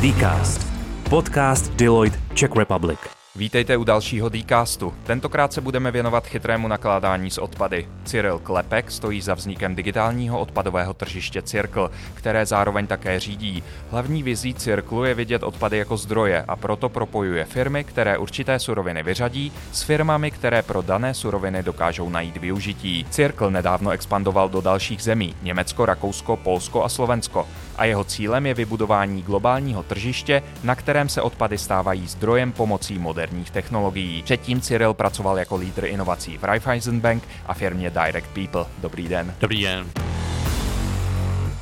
Dcast, podcast Deloitte Czech Republic. Vítejte u dalšího Dcastu. Tentokrát se budeme věnovat chytrému nakládání s odpady. Cyril Klepek stojí za vznikem digitálního odpadového tržiště CYRKL, které zároveň také řídí. Hlavní vizí CYRKLu je vidět odpady jako zdroje a proto propojuje firmy, které určité suroviny vyřadí, s firmami, které pro dané suroviny dokážou najít využití. CYRKL nedávno expandoval do dalších zemí – Německo, Rakousko, Polsko a Slovensko. A jeho cílem je vybudování globálního tržiště, na kterém se odpady stávají zdrojem pomocí moderních technologií. Předtím Cyril pracoval jako lídr inovací v Raiffeisenbank a firmě Direct People. Dobrý den. Dobrý den.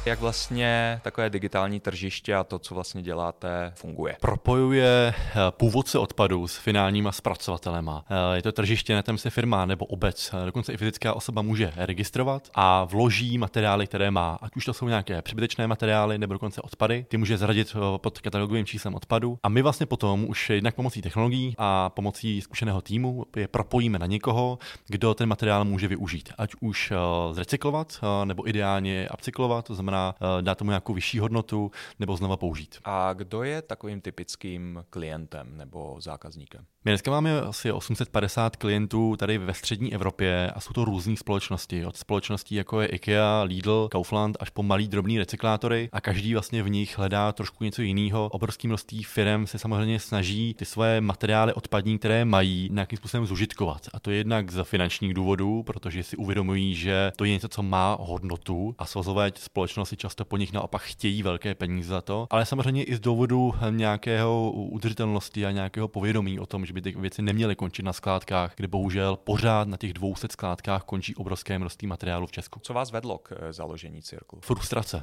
Jak vlastně takové digitální tržiště a to, co vlastně děláte, funguje? Propojuje původce odpadů s finálníma zpracovatelema. Je to tržiště, na kterém se firma nebo obec, dokonce i fyzická osoba může registrovat a vloží materiály, které má. Ať už to jsou nějaké přebytečné materiály nebo dokonce odpady, ty může zradit pod katalogovým číslem odpadu. A my vlastně potom už jednak pomocí technologií a pomocí zkušeného týmu je propojíme na někoho, kdo ten materiál může využít. Ať už zrecyklovat nebo ideálně upcyklovat, to znamená dá tomu nějakou vyšší hodnotu nebo znova použít. A kdo je takovým typickým klientem nebo zákazníkem? My dneska máme asi 850 klientů tady ve střední Evropě a jsou to různé společnosti. Od společností jako je IKEA, Lidl, Kaufland až po malý drobný recyklátory a každý vlastně v nich hledá trošku něco jiného. Obrovský množství firem se samozřejmě snaží ty své materiály odpadní, které mají, nějakým způsobem zužitkovat. A to je jednak z finančních důvodů, protože si uvědomují, že to je něco, co má hodnotu a svazové společnosti si často po nich naopak chtějí velké peníze za to, ale samozřejmě i z důvodu nějakého udržitelnosti a nějakého povědomí o tom, že by ty věci neměly končit na skládkách, kde bohužel pořád na těch 200 skládkách končí obrovské množství materiálu v Česku. Co vás vedlo k založení CYRKLu? Frustrace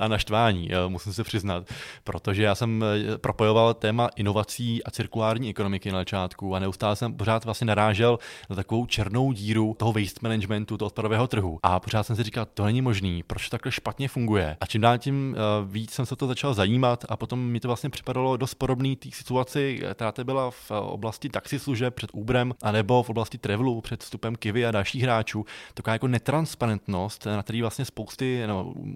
a naštvání, musím se přiznat, protože já jsem propojoval téma inovací a cirkulární ekonomiky na začátku a neustále jsem pořád vlastně narážel na takovou černou díru toho waste managementu, toho odpadového trhu. A pořád jsem si říkal, to není možný, proč takhle špatně funguje. A čím dál tím víc jsem se to začal zajímat a potom mi to vlastně připadalo dost podobný té situaci, která to byla v oblasti taxislužeb před Uberem anebo v oblasti travelu před vstupem Kivy a dalších hráčů. Taková jako netransparentnost, na který vlastně spousty,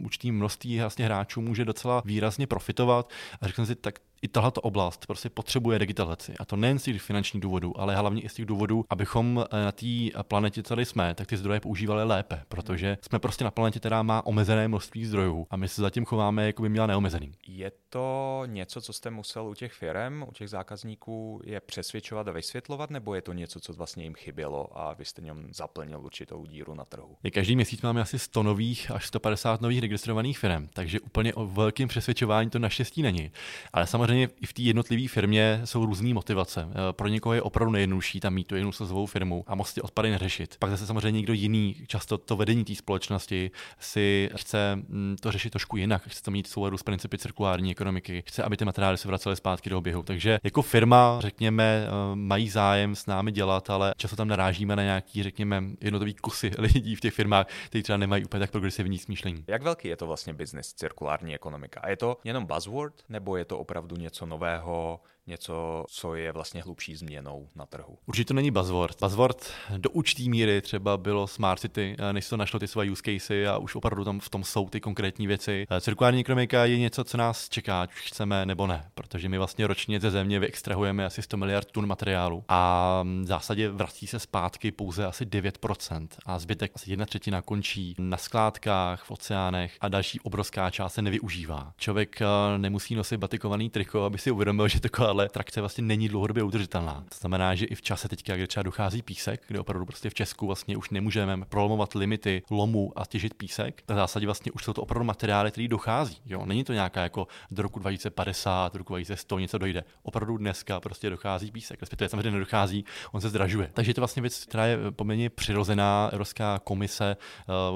určitý množství vlastně hráčů může docela výrazně profitovat. A řekl jsem si, tak i tato oblast prostě potřebuje digitalizaci. A to nejen z těch finančních důvodů, ale hlavně i z těch důvodů, abychom na té planetě, co tady jsme, tak ty zdroje používali lépe, protože jsme prostě na planetě, která má omezené množství zdrojů a my se zatím chováme, jako by měla neomezený. Je to něco, co jste musel u těch firem, u těch zákazníků je přesvědčovat a vysvětlovat, nebo je to něco, co vlastně jim chybělo a vy jste něm zaplnil určitou díru na trhu? Každý měsíc máme asi 100 nových až 150 nových registrovaných firem, takže úplně o velkém přesvědčování to naštěstí není. Ale samozřejmě i v té jednotlivé firmě jsou různé motivace. Pro někoho je opravdu nejjednodušší tam mít tu jednu sazovou firmu a moc ty odpady neřešit. Pak zase samozřejmě někdo jiný, často to vedení té společnosti, si chce to řešit trošku jinak, chce to mít v souladu s principy cirkulární ekonomiky, chce, aby ty materiály se vracely zpátky do oběhu. Takže jako firma, řekněme, mají zájem s námi dělat, ale často tam narážíme na nějaký, řekněme, jednotlivý kusy lidí v těch firmách, kteří třeba nemají úplně tak progresivní smýšlení. Jak velký je to vlastně business cirkulární ekonomika? A je to jenom buzzword, nebo je to opravdu něco nového, něco, co je vlastně hlubší změnou na trhu? Určitě to není buzzword. Buzzword do určitý míry třeba bylo Smart City, než to našlo ty své use casey a už opravdu tam v tom jsou ty konkrétní věci. Cirkulární ekonomika je něco, co nás čeká, ať už chceme nebo ne, protože my vlastně ročně ze země vyextrahujeme asi 100 miliard tun materiálu a v zásadě vrací se zpátky pouze asi 9% a zbytek asi 1/3 končí na skládkách, v oceánech a další obrovská část se nevyužívá. Člověk nemusí nosit batikovaný triko, aby si uvědomil, že taková ale trakce vlastně není dlouhodobě udržitelná. To znamená, že i v čase teďka, kde třeba dochází písek, kde opravdu prostě v Česku vlastně už nemůžeme prolomovat limity lomu a těžit písek, tak v zásadě vlastně už jsou to opravdu materiály, které dochází. Jo? Není to nějaká jako do roku 2050, do roku 2100 něco dojde. Opravdu dneska prostě dochází písek, respektive samozřejmě nedochází, on se zdražuje. Takže je to vlastně věc, která je poměrně přirozená. Evropská komise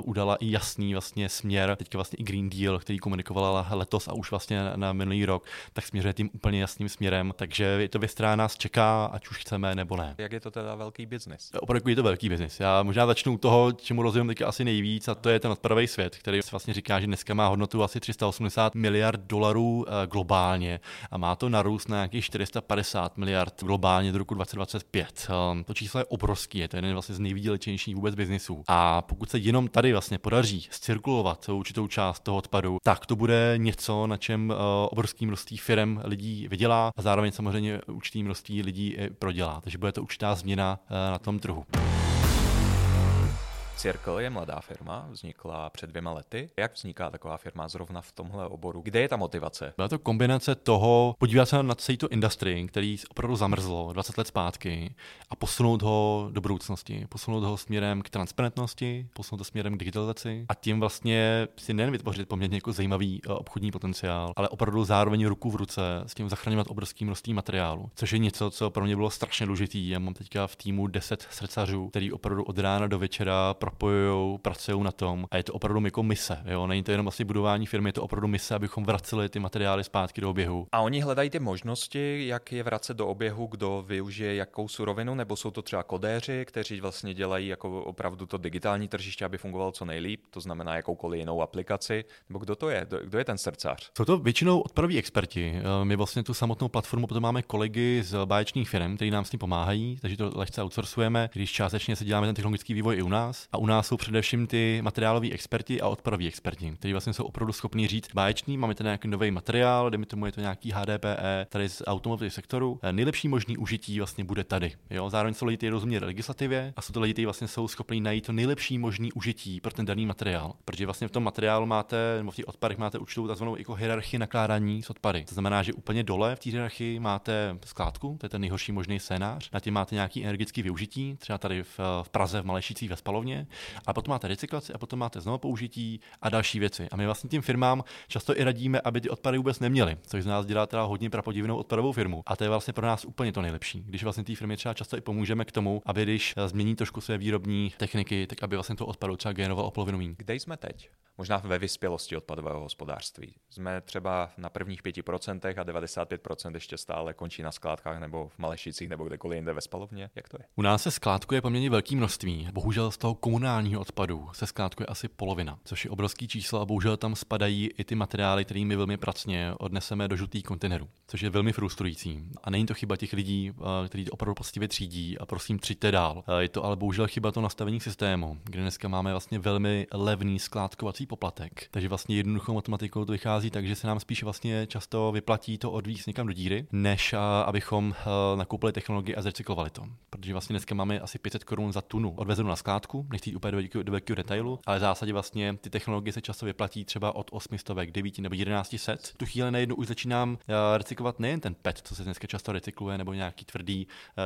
udala i jasný vlastně směr, teďka vlastně i Green Deal, který komunikovala letos a už vlastně na minulý rok, tak směřuje tím úplně jasným směrem. systém, takže je to věc, která nás čeká, ať už chceme nebo ne. Jak je to teda velký biznis? Opravdu je to velký biznis. Já možná začnu toho, čemu rozumím teď asi nejvíc, a to je ten odpadový svět, který vlastně říká, že dneska má hodnotu asi $380 miliard globálně a má to narůst na nějakých 450 miliard globálně do roku 2025. To číslo je obrovský, je to jeden vlastně z nejvýdělečnějších vůbec biznisů. A pokud se jenom tady vlastně podaří zcirkulovat určitou část toho odpadu, tak to bude něco, na čem obrovský množství firem lidí vydělá a zároveň samozřejmě určitý množství lidí i prodělá. Takže bude to určitá změna na tom trhu. CYRKL je mladá firma, vznikla před 2 lety. Jak vzniká taková firma zrovna v tomhle oboru? Kde je ta motivace? Byla to kombinace toho, podívat se na celý to industry, který opravdu zamrzlo 20 let zpátky a posunout ho do budoucnosti, posunout ho směrem k transparentnosti, posunout ho směrem k digitalizaci a tím vlastně si nejen vytvořit poměrně jako zajímavý obchodní potenciál, ale opravdu zároveň ruku v ruce s tím zachraňovat obrovský množství materiálu, což je něco, co pro mě bylo strašně důležitý. Já mám teďka v týmu 10 srdcařů, který opravdu od rána do večera propojují, pracují na tom a je to opravdu jako mise. Jo? Není to jenom asi budování firmy, je to opravdu mise, abychom vraceli ty materiály zpátky do oběhu. A oni hledají ty možnosti, jak je vracet do oběhu, kdo využije jakou surovinu, nebo jsou to třeba kodéři, kteří vlastně dělají jako opravdu to digitální tržiště, aby fungovalo co nejlíp, to znamená jakoukoliv jinou aplikaci, nebo kdo to je? Kdo je ten srdcař? Jsou to většinou odpadoví experti. My vlastně tu samotnou platformu potom máme kolegy z báječných firm, kteří nám s tím pomáhají, takže to lehce outsourcujeme, když částečně se děláme ten technologický vývoj i u nás. A u nás jsou především ty materiáloví experti a odpadoví experti, kteří vlastně jsou opravdu schopní říct báječný, máme tady nějaký nový materiál, dejme tomu je to nějaký HDPE, tady z automotive sektoru. Nejlepší možný užití vlastně bude tady. Jo? Zároveň jsou lidi, kteří rozumějí legislativě a jsou to lidi, kteří vlastně jsou schopní najít to nejlepší možný užití pro ten daný materiál. Protože vlastně v tom materiálu máte, nebo v těch odpadech máte určitou takzvanou jako hierarchii nakládání s odpady. To znamená, že úplně dole v té hierarchii máte skládku, to je ten nejhorší možný scénář. Na tím máte nějaký energický využití, třeba tady v Praze v Malešicích ve spalovně. A potom máte recyklaci a potom máte znovu použití a další věci. A my vlastně tím firmám často i radíme, aby ty odpady vůbec neměly, což z nás dělá teda hodně prapodivnou odpadovou firmu. A to je vlastně pro nás úplně to nejlepší. Když vlastně té firmě třeba často i pomůžeme k tomu, aby když změní trošku své výrobní techniky, tak aby vlastně to odpadu třeba generovalo o polovinu míň. Kde jsme teď? Možná ve vyspělosti odpadového hospodářství. Jsme třeba na prvních 5% a 95% ještě stále končí na skládkách nebo v Malešicích nebo kdekoliv jinde ve spalovně. Jak to je? U nás se skládkuje poměrně velké množství. Bohužel z toho komunálního odpadu se skládkuje asi polovina, což je obrovský číslo a bohužel tam spadají i ty materiály, kterými velmi pracně odneseme do žlutých kontejnerů, což je velmi frustrující. A není to chyba těch lidí, kteří to opravdu poctivě třídí a prosím tříďte dál. Je to ale bohužel chyba toho nastavení systému, kde dneska máme vlastně velmi levný skládkovací poplatek. Takže vlastně jednoduchou matematikou to vychází tak, že se nám spíš vlastně často vyplatí to odvízt někam do díry, než abychom nakoupili technologii a zrecyklovali to. Protože vlastně dneska máme asi 500 korun za tunu odvezenou na skládku, nechci úplně do velkého detailu, ale v zásadě vlastně ty technologie se často vyplatí třeba od 800, 9 nebo 1100. V tu chvíli najednou už začínám recyklovat nejen ten PET, co se dneska často recykluje, nebo nějaký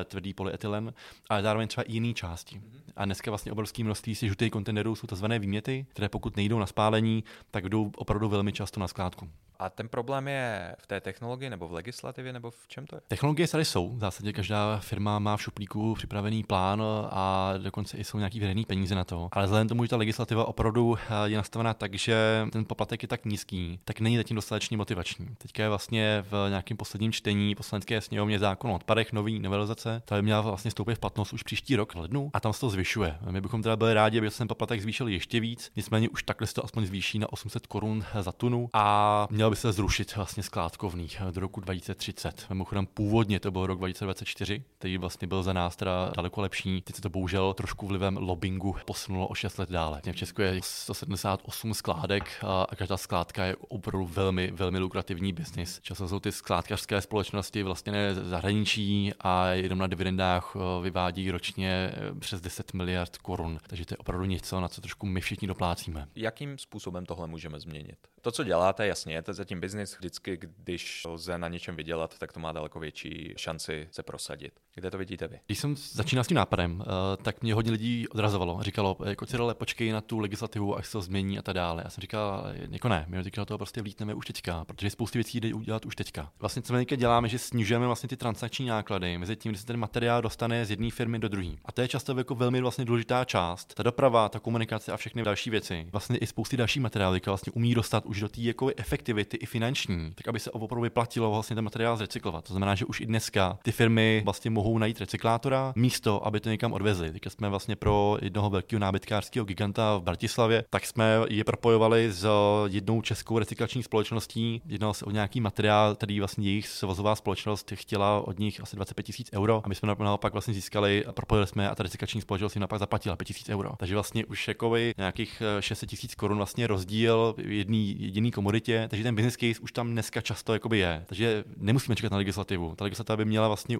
tvrdý polyetylen, ale zároveň třeba i jiné části. A dneska vlastně obrovské množství si žlutých kontejnerů jsou tzv. Výměty, které pokud nejdou na spálení, tak jdou opravdu velmi často na skládku. A ten problém je v té technologii nebo v legislativě, nebo v čem to je? Technologie tady jsou. V zásadě každá firma má v šuplíku připravený plán a dokonce i jsou nějaký veřejný peníze na to. Ale vzhledem tomu, že ta legislativa opravdu je nastavená tak, že ten poplatek je tak nízký, tak není zatím dostatečně motivační. Teďka je vlastně v nějakém posledním čtení Poslanecké sněmovně zákon o odpadech, nový novelizace, ta by měla vlastně stoupit v platnost už příští rok v lednu a tam se to zvyšuje. My bychom teda byli rádi, aby se ten poplatek zvýšil ještě víc, nicméně už takhle se to aspoň zvýší na 800 korun za tunu a by se zrušit vlastně skládkovný do roku 2030. Mimochodem původně to byl rok 2024, který vlastně byl za nás teda daleko lepší. Teď se to bohužel trošku vlivem lobbingu posunulo o 6 let dále. V Česku je 178 skládek a každá skládka je opravdu velmi, velmi lukrativní biznis. Často jsou ty skládkařské společnosti vlastně v zahraničí a jenom na dividendách vyvádí ročně přes 10 miliard korun. Takže to je opravdu něco, na co trošku my všichni doplácíme. Jakým způsobem tohle můžeme změnit? To, co děláte, jasně, to je zatím biznis. Vždycky, když lze na něčem vydělat, tak to má daleko větší šanci se prosadit. Kde to vidíte vy? Když jsem začínal s tím nápadem, tak mě hodně lidí odrazovalo. Říkalo, jako Cyril, počkej na tu legislativu, až se to změní a tak dále. Já jsem říkal, jako ne, my do toho prostě vlítneme už teďka, protože spoustu věcí jde udělat už teďka. Vlastně co my děláme, že snižujeme vlastně ty transakční náklady mezi tím, když se ten materiál dostane z jedné firmy do druhé. A to je často jako velmi vlastně důležitá část. Ta doprava, ta komunikace a všechny další věci. Vlastně i spousty dalších materiálů, které vlastně umí dostat už do té jako efektivity benefity i finanční, tak aby se opravdu vyplatilo vlastně ten materiál zrecyklovat. To znamená, že už i dneska ty firmy vlastně mohou najít recyklátora místo, aby to někam odvezli. Teď jsme vlastně pro jednoho velkého nábytkářského giganta v Bratislavě, tak jsme je propojovali s jednou českou recyklační společností. Jednalo se o nějaký materiál, který vlastně jejich svazová společnost chtěla od nich asi 25 000 euro, a my jsme naopak vlastně získali a propojili jsme, a ta recyklační společnost jim naopak zaplatila 5 000 euro. Takže vlastně už jako nějakých 600 000 korun vlastně rozdíl jediný komoditě, takže ten business case už tam dneska často jakoby je. Takže nemusíme čekat na legislativu. Ta legislativa by měla vlastně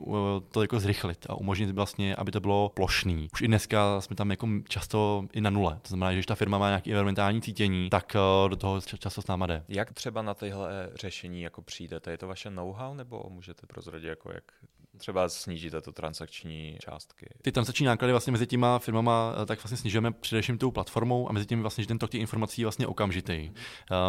to jako zrychlit a umožnit vlastně, aby to bylo plošný. Už i dneska jsme tam jako často i na nule. To znamená, že když ta firma má nějaké environmentální cítění, tak do toho často s náma jde. Jak třeba na tyhle řešení jako přijdete? Je to vaše know-how, nebo můžete prozradit, jako jak třeba snížíte to transakční částky? Ty transakční náklady vlastně mezi těma firmama tak vlastně snižujeme především tou platformou, a mezi tím vlastně, že ten tok těch informací vlastně okamžitý.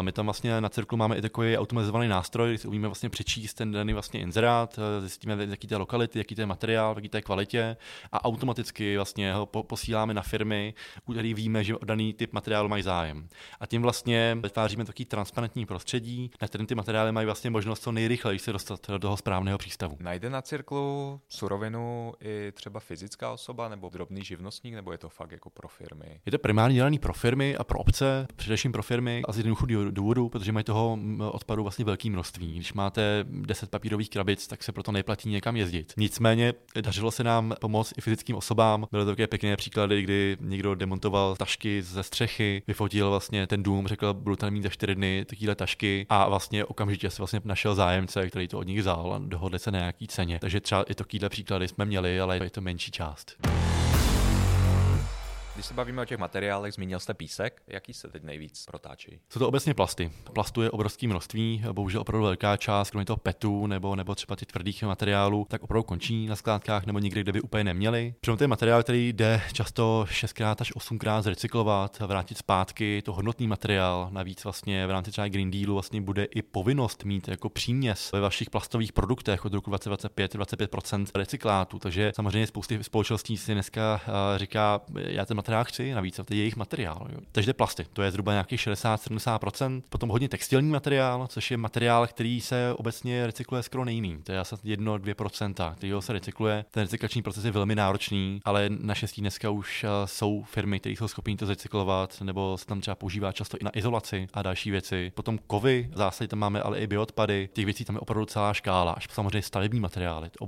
My tam vlastně na CYRKLu máme i takový automatizovaný nástroj, kdy si umíme vlastně přečíst ten daný vlastně inzerát, zjistíme, jaký to je lokality, jaký to je materiál, jaký to je kvalitě, a automaticky vlastně ho posíláme na firmy, u kterých víme, že o daný typ materiálu mají zájem. A tím vlastně vytváříme takový transparentní prostředí, na kterém ty materiály mají vlastně možnost co nejrychleji se dostat do toho správného přístavu. Najde na CYRKLu surovinu i třeba fyzická osoba nebo drobný živnostník, nebo je to fakt jako pro firmy? Je to primárně dělaný pro firmy a pro obce, především pro firmy, a z jednoduchého důvodu, protože mají toho odpadu vlastně velké množství. Když máte 10 papírových krabic, tak se proto neplatí někam jezdit. Nicméně dařilo se nám pomoct i fyzickým osobám. Byly to také pěkné příklady, kdy někdo demontoval tašky ze střechy, vyfotil vlastně ten dům, řekl, budu tam mít za 4 dny takové tašky, a vlastně okamžitě se vlastně našel zájemce, který to od nich vzal, a dohodli se na nějaký ceně. Takže třeba i takovéhle příklady jsme měli, ale je to menší část. Když se bavíme o těch materiálech, zmínil jste písek. Jaký se teď nejvíc protáčí? Jsou to obecně plasty. Plastu je obrovský množství, bohužel opravdu velká část, kromě toho petu nebo třeba těch tvrdých materiálů, tak opravdu končí na skládkách nebo nikde, kde by úplně neměli. Přitom ten materiál, který jde často 6x až 8x zrecyklovat, vrátit zpátky, to hodnotný materiál, navíc vlastně v rámci třeba Green Dealu vlastně bude i povinnost mít jako příměs ve vašich plastových produktech od roku 2025 25% recyklátů. Takže samozřejmě spousty společností si dneska říká, já ten materiál chci, navíc to je jejich materiál. Jo. Takže plasty, to je zhruba nějakých 60-70%, potom hodně textilní materiál, což je materiál, který se obecně recykluje skoro nejmíň. To je asi 1-2%, kterýho se recykluje. Ten recyklační proces je velmi náročný, ale naštěstí dneska už jsou firmy, které jsou schopní to recyklovat, nebo se tam třeba používá často i na izolaci a další věci. Potom kovy, v zásadě tam máme ale i bioodpady, těch věcí tam je opravdu celá škála, až samozřejmě stavební materiály, to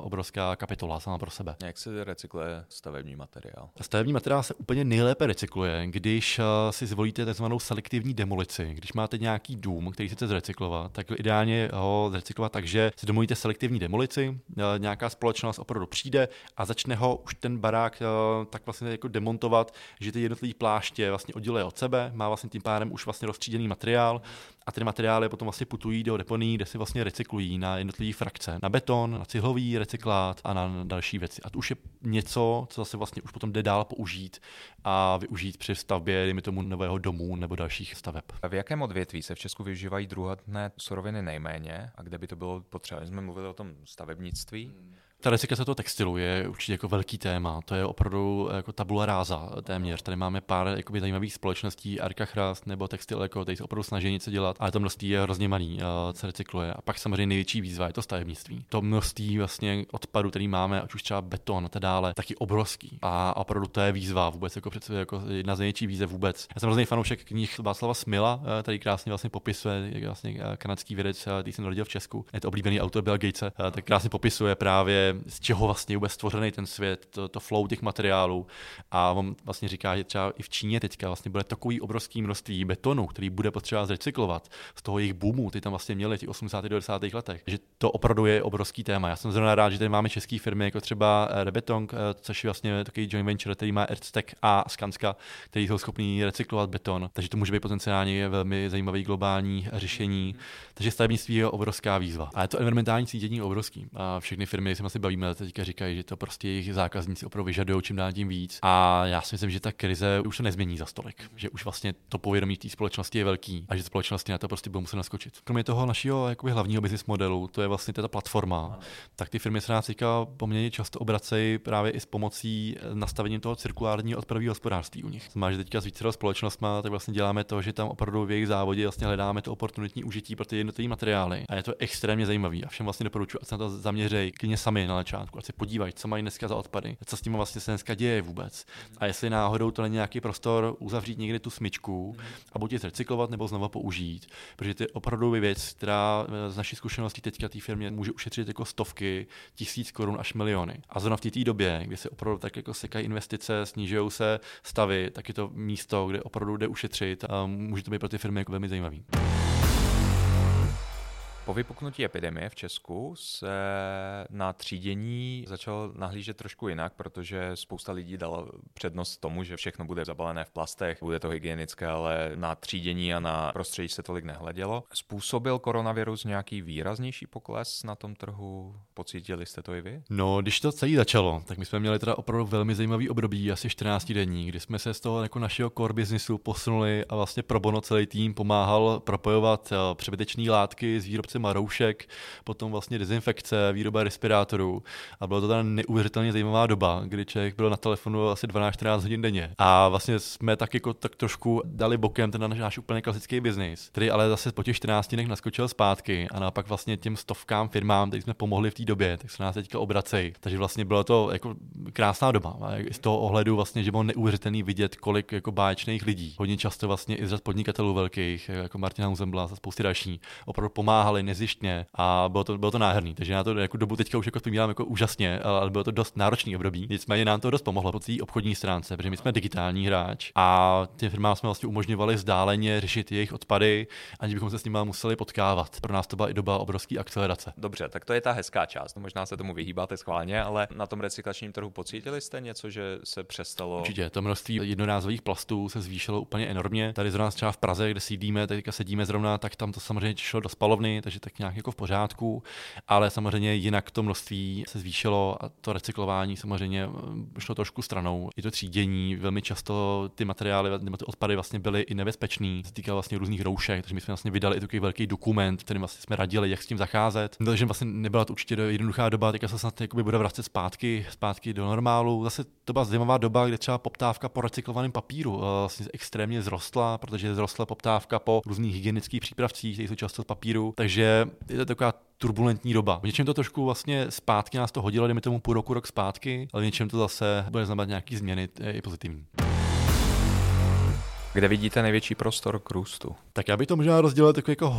obrovská kapitola sama pro sebe. Jak se recykluje stavební materiál? Stavební materiál se úplně nejlépe recykluje, když si zvolíte takzvanou selektivní demolici. Když máte nějaký dům, který chcete zrecyklovat, tak ideálně ho zrecyklovat tak, že si domluvíte selektivní demolici, nějaká společnost opravdu přijde a začne ho už ten barák tak vlastně jako demontovat, že ty jednotlivý pláště vlastně odděluje od sebe, má vlastně tím pádem už vlastně rozstříděný materiál, a ty materiály potom vlastně putují do deponií, kde se vlastně recyklují na jednotlivé frakce, na beton, na cihlový recyklát a na další věci. A to už je něco, co zase vlastně už potom jde dál použít a využít při stavbě, dejme tomu, nového domu nebo dalších staveb. V jakém odvětví se v Česku využívají druhotné suroviny nejméně a kde by to bylo potřeba? My jsme mluvili o tom stavebnictví. Ta recyklace toho textilu je určitě jako velký téma. To je opravdu jako tabula rasa téměř. Tady máme pár jakoby zajímavých společností, Arka Craft nebo Textil Eco, tady se opravdu snaží něco dělat, ale to množství je hrozně malý, se recykluje. A pak samozřejmě největší výzva je to stavebnictví. To množství vlastně odpadu, který máme, ať už třeba beton a tak dále, taky obrovský. A opravdu to je výzva vůbec jako jedna z největších výzev vůbec. Já jsem hrozný fanoušek knih Václava Smila, tady krásně vlastně popisuje, jak vlastně kanadský vědec, který se narodil v Česku. Je to oblíbený autor Bill Gatese, tak krásně popisuje právě, z čeho vlastně vůbec stvořený ten svět, to flow těch materiálů, a on vlastně říká, že třeba i v Číně teďka vlastně bude takový obrovský množství betonu, který bude potřeba zrecyklovat z toho jejich boomu, ty tam vlastně měli těch 80. a 90. letech, že to opravdu je obrovský téma. Já jsem zrovna rád, že tady máme české firmy jako třeba Rebetong, což je vlastně takový joint venture, který má Erztech a Skanska, který jsou schopní recyklovat beton, takže to může být potenciálně velmi zajímavý globální řešení. Takže stavebnictví je obrovská výzva. A to environmentální cítění obrovský. A všechny firmy jsem bavíme, teďka říkají, že to prostě jejich zákazníci opravdu vyžadují čím dál tím víc. A já si myslím, že ta krize už se nezmění za stolik, že už vlastně to povědomí té společnosti je velký a že společnosti na to prostě budou muset naskočit. Kromě toho našeho jakoby hlavního business modelu, to je vlastně ta platforma, tak ty firmy se nás teďka poměrně často obracejí právě i s pomocí nastavení toho cirkulárního odpadového hospodářství u nich. Znamená, že teďka s více společnostmi tak vlastně děláme to, že tam opravdu v jejich závodě vlastně hledáme to oportunitní užití pro ty jednotlivé materiály. A je to extrémně zajímavý a všem vlastně doporučuji, ať se na to zaměřej klidně sami na začátku, ať se podívají, co mají dneska za odpady, co s tím vlastně se dneska děje vůbec. A jestli náhodou to není nějaký prostor uzavřít někde tu smyčku a buď je recyklovat nebo znovu použít, protože to je opravdu věc, která z naší zkušeností teďka té firmě může ušetřit jako stovky tisíc korun až miliony. A zrovna v té době, kdy se opravdu tak jako sekají investice, snižují se stavy, tak je to místo, kde opravdu jde ušetřit a může to být pro ty firmy jako velmi zajímavý. Po vypuknutí epidemie v Česku se na třídění začalo nahlížet trošku jinak, protože spousta lidí dala přednost tomu, že všechno bude zabalené v plastech, bude to hygienické, ale na třídění a na prostředí se tolik nehledělo. Způsobil koronavirus nějaký výraznější pokles na tom trhu? Pocítili jste to i vy? No, když to celé začalo, tak my jsme měli teda opravdu velmi zajímavý období, asi 14 denní, kdy jsme se z toho jako našeho core businessu posunuli a vlastně pro bono celý tým pomáhal propojovat přebytečné látky z výrobce roušek, potom vlastně dezinfekce, výroba respirátorů a byla to teda neuvěřitelně zajímavá doba, kdy člověk byl na telefonu asi 12-14 hodin denně. A vlastně jsme tak jako tak trošku dali bokem ten náš úplně klasický biznis, který ale zase po těch 14 dnech naskočil zpátky a naopak vlastně těm stovkám firmám, který jsme pomohli v té době, tak se nás teďka obracejí. Takže vlastně byla to jako krásná doba. A z toho ohledu vlastně, že bylo neuvěřitelný vidět, kolik jako báječných lidí. Hodně často vlastně i z řad podnikatelů velkých, jako Martina Hauzemblá a spousty další, opravdu pomáhali nezjištně a bylo to náhodný. Takže na to jako dobu teďka už jako vzpomínám jako úžasně, ale bylo to dost náročný období. Nicméně nám to dost pomohlo po celý obchodní stránce, protože my jsme digitální hráč a těm firmám jsme vlastně umožňovali vzdáleně řešit jejich odpady, aniž bychom se s nimi museli potkávat. Pro nás to byla i doba obrovské akcelerace. Dobře, tak to je ta hezká část. No, možná se tomu vyhýbáte schválně, ale na tom recyklačním trhu pocítili jste něco, že se přestalo? Určitě, to množství jednorázových plastů se zvýšilo úplně enormně. Tady zrovna třeba v Praze, kde sídlíme, teďka sedíme zrovna, tak tam to samozřejmě šlo do spalovny, že tak nějak jako v pořádku, ale samozřejmě jinak to množství se zvýšilo a to recyklování samozřejmě šlo trošku stranou. I to třídění, velmi často ty materiály nebo ty odpady vlastně byly i nebezpečný, se týká vlastně různých roušek, takže my jsme vlastně vydali i takový velký dokument, kterým vlastně jsme radili, jak s tím zacházet. Takže vlastně nebyla to určitě jednoduchá doba, teďka se snad bude vracet zpátky do normálu. Zase to byla zajímavá doba, kde třeba poptávka po recyklovaném papíru vlastně extrémně zrostla, protože zrostla poptávka po různých hygienických přípravcích, které jsou často z papíru. Takže je to taková turbulentní doba. V něčem to trošku vlastně zpátky nás to hodilo, dejme tomu půl roku, rok zpátky, ale v něčem to zase bude znamenat nějaký změny i pozitivní. Kde vidíte největší prostor k růstu? Tak já bych to možná rozdělil takový jako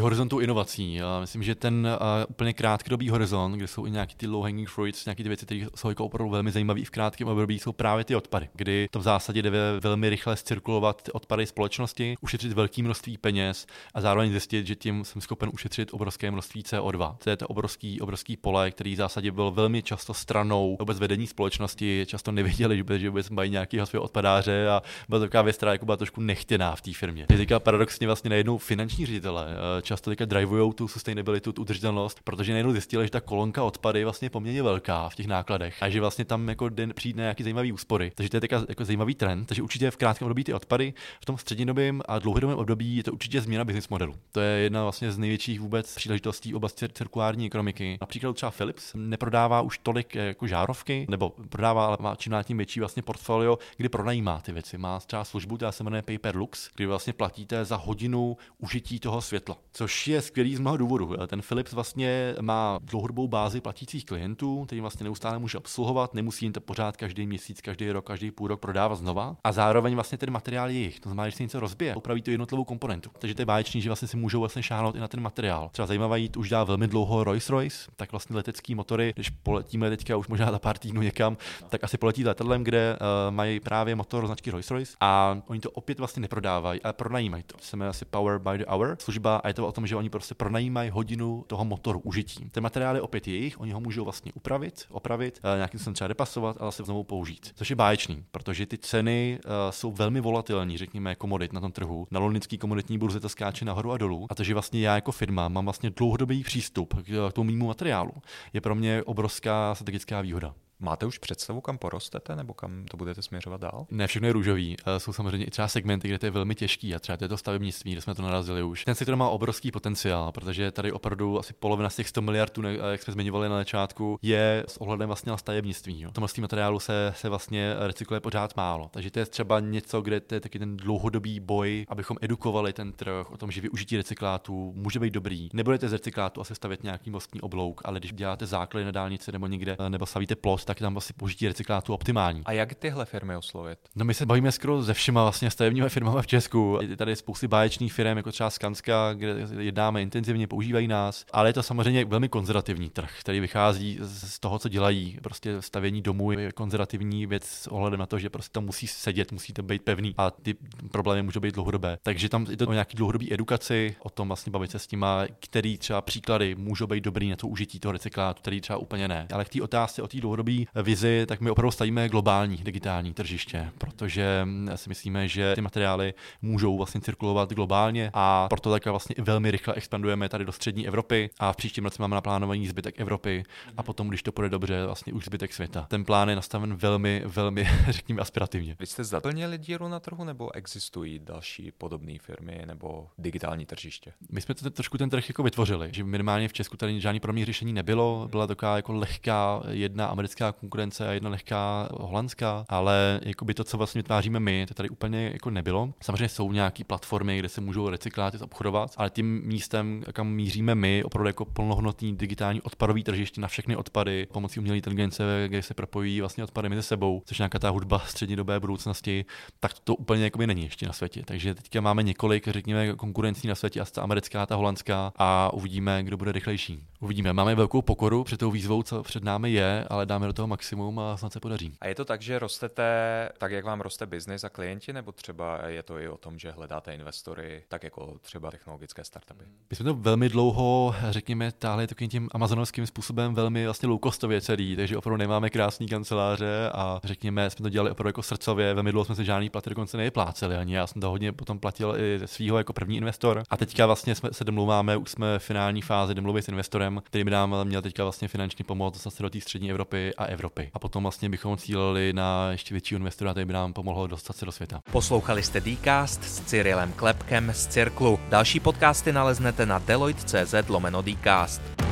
horizontu inovací. Já myslím, že ten úplně krátkodobý horizont, kde jsou i nějaký ty low hanging fruits, nějaké ty věci, které jsou jako opravdu velmi zajímavé v krátkém období, jsou právě ty odpady, kdy to v zásadě jde velmi rychle zcirkulovat odpady společnosti, ušetřit velké množství peněz a zároveň zjistit, že tím jsem schopen ušetřit obrovské množství CO2. To je to obrovský pole, který v zásadě byl velmi často stranou vůbec vedení společnosti, často nevěděli, že vůbec mají nějakého svého odpadáře a byla taková věc, která jako byla trošku nechtěná v té firmě. Teďka paradoxně vlastně najednou finanční ředitelé často teďka drivujou tu sustainability, tu udržitelnost, protože najednou zjistili, že ta kolonka odpady je vlastně poměrně velká v těch nákladech a že vlastně tam jako přijde nějaký zajímavý úspory. Takže to je teďka jako zajímavý trend, takže určitě v krátkém období ty odpady, v tom střednědobém a dlouhodobém období je to určitě změna business modelu. To je jedna vlastně z největších vůbec příležitostí oblasti cirkulární ekonomiky. Například třeba Philips neprodává už tolik jako žárovky, nebo prodává, ale má čím dál tím větší vlastně portfolio, kdy pronajímá ty věci, má třeba službu, která se jmenuje Paper Lux, kdy vlastně platíte za hodinu užití toho světla, což je skvělý z mnoha důvodů. Ten Philips vlastně má dlouhodobou bázi platících klientů, který vlastně neustále může obsluhovat, nemusí jim to pořád každý měsíc, každý rok, každý půl rok prodávat znova. A zároveň vlastně ten materiál je jejich. To znamená, že se něco rozbije, upraví tu jednotlivou komponentu. Takže to je báječný, že vlastně si můžou vlastně šáhnout i na ten materiál. Třeba zajímavé jít už dá velmi dlouho Rolls-Royce, tak vlastně letecký motory, když poletíme teďka už možná za pár týdnů někam, tak asi poletí letadlem, kde mají právě motor značky Rolls-Royce a oni to opět vlastně neprodávají, ale pronajímají to. Se jmenuje asi Power by the Hour služba a je to o tom, že oni prostě pronajímají hodinu toho motoru užití. Ten materiál je opět jejich, oni ho můžou vlastně upravit, opravit, nějakým způsobem třeba repasovat a zase znovu použít. Což je báječný, protože ty ceny jsou velmi volatilní, řekněme, komodit na tom trhu. Na londýnský komoditní burze to skáče nahoru a dolů. A to, že vlastně já jako firma mám vlastně dlouhodobý přístup k tomu mému materiálu, je pro mě obrovská strategická výhoda. Máte už představu, kam porostete nebo kam to budete směřovat dál? Ne, všechno je růžový. Jsou samozřejmě i třeba segmenty, kde to je velmi těžký a třeba to je to stavebnictví, kde jsme to narazili už. Ten sektor má obrovský potenciál, protože tady opravdu asi polovina z těch 100 miliardů, jak jsme zmiňovali na začátku, je s ohledem vlastně na stavebnictví. V tom množství materiálu se vlastně recykluje pořád málo. Takže to je třeba něco, kde to je taky ten dlouhodobý boj, abychom edukovali ten trh o tom, že využití recyklátů může být dobrý. Nebudete z recyklátu asi stavět nějaký mostní oblouk, ale když děláte základy na dálnici nebo někde nebo stavíte plost, tak tam vlastně použití recyklátu optimální. A jak tyhle firmy oslovit? No my se bavíme skoro se všema vlastně stavebními firmami v Česku. Je tady spousty báječných firm, jako třeba Skanska, kde jednáme intenzivně, používají nás, ale je to samozřejmě velmi konzervativní trh, který vychází z toho, co dělají. Prostě stavění domů je konzervativní věc s ohledem na to, že prostě tam musí sedět, musí to být pevný a ty problémy můžou být dlouhodobé. Takže tam je to o nějaký dlouhodobý edukaci, o tom vlastně bavit se s tím, který třeba příklady můžou být dobrý na to užití toho recyklátu, který třeba úplně ne. Ale k té otázce o té dlouhodobé vizi, tak my opravdu stavíme globální digitální tržiště, protože si myslíme, že ty materiály můžou vlastně cirkulovat globálně a proto tak vlastně velmi rychle expandujeme tady do střední Evropy a v příštím roce máme naplánovaný zbytek Evropy a potom, když to půjde dobře, vlastně už zbytek světa. Ten plán je nastaven velmi, velmi, řekněme, aspirativně. Vy jste zaplnili díru na trhu nebo existují další podobné firmy nebo digitální tržiště? My jsme to trošku ten trh jako vytvořili, že minimálně v Česku tady žádný podobné řešení nebylo, byla taková jako lehká jedna americká konkurence a jedna lehká holandská, ale jakoby to, co vlastně vytváříme my, to tady úplně jako nebylo. Samozřejmě jsou nějaké platformy, kde se můžou recykláty obchodovat, ale tím místem, kam míříme my, opravdu jako plnohodnotný digitální odpadový tržiště na všechny odpady pomocí umělé inteligence, kde se propojí vlastně odpady mezi sebou, což nějaká ta hudba střednědobé budoucnosti, tak to úplně jakoby není ještě na světě. Takže teďka máme několik, řekněme, konkurencí na světě, a ta americká, ta holandská, a uvidíme, kdo bude rychlejší. Uvidíme. Máme velkou pokoru před tou výzvou, co před námi je, ale dáme do toho maximum a snad se podaří. A je to tak, že rostete tak, jak vám roste biznis a klienti, nebo třeba je to i o tom, že hledáte investory, tak jako třeba technologické startupy? My jsme to velmi dlouho, řekněme, táhli takovým tím amazonovským způsobem velmi vlastně low-costově celý, takže opravdu nemáme krásný kanceláře a řekněme, jsme to dělali opravdu jako srdcově, velmi dlouho jsme se žádný platy dokonce nevypláceli ani. Já jsem to hodně potom platil i svýho jako první investor a teďka vlastně se domluváme, už jsme v finální fázi domluvy s investorem, který by nám měl teďka vlastně finanční pomoc zase do té střední Evropy a Evropy. A potom vlastně bychom cílili na ještě větší investora, který by nám pomohlo dostat se do světa. Poslouchali jste Dcast s Cyrilem Klepkem z CYRKLu. Další podcasty naleznete na deloitte.cz/dcast.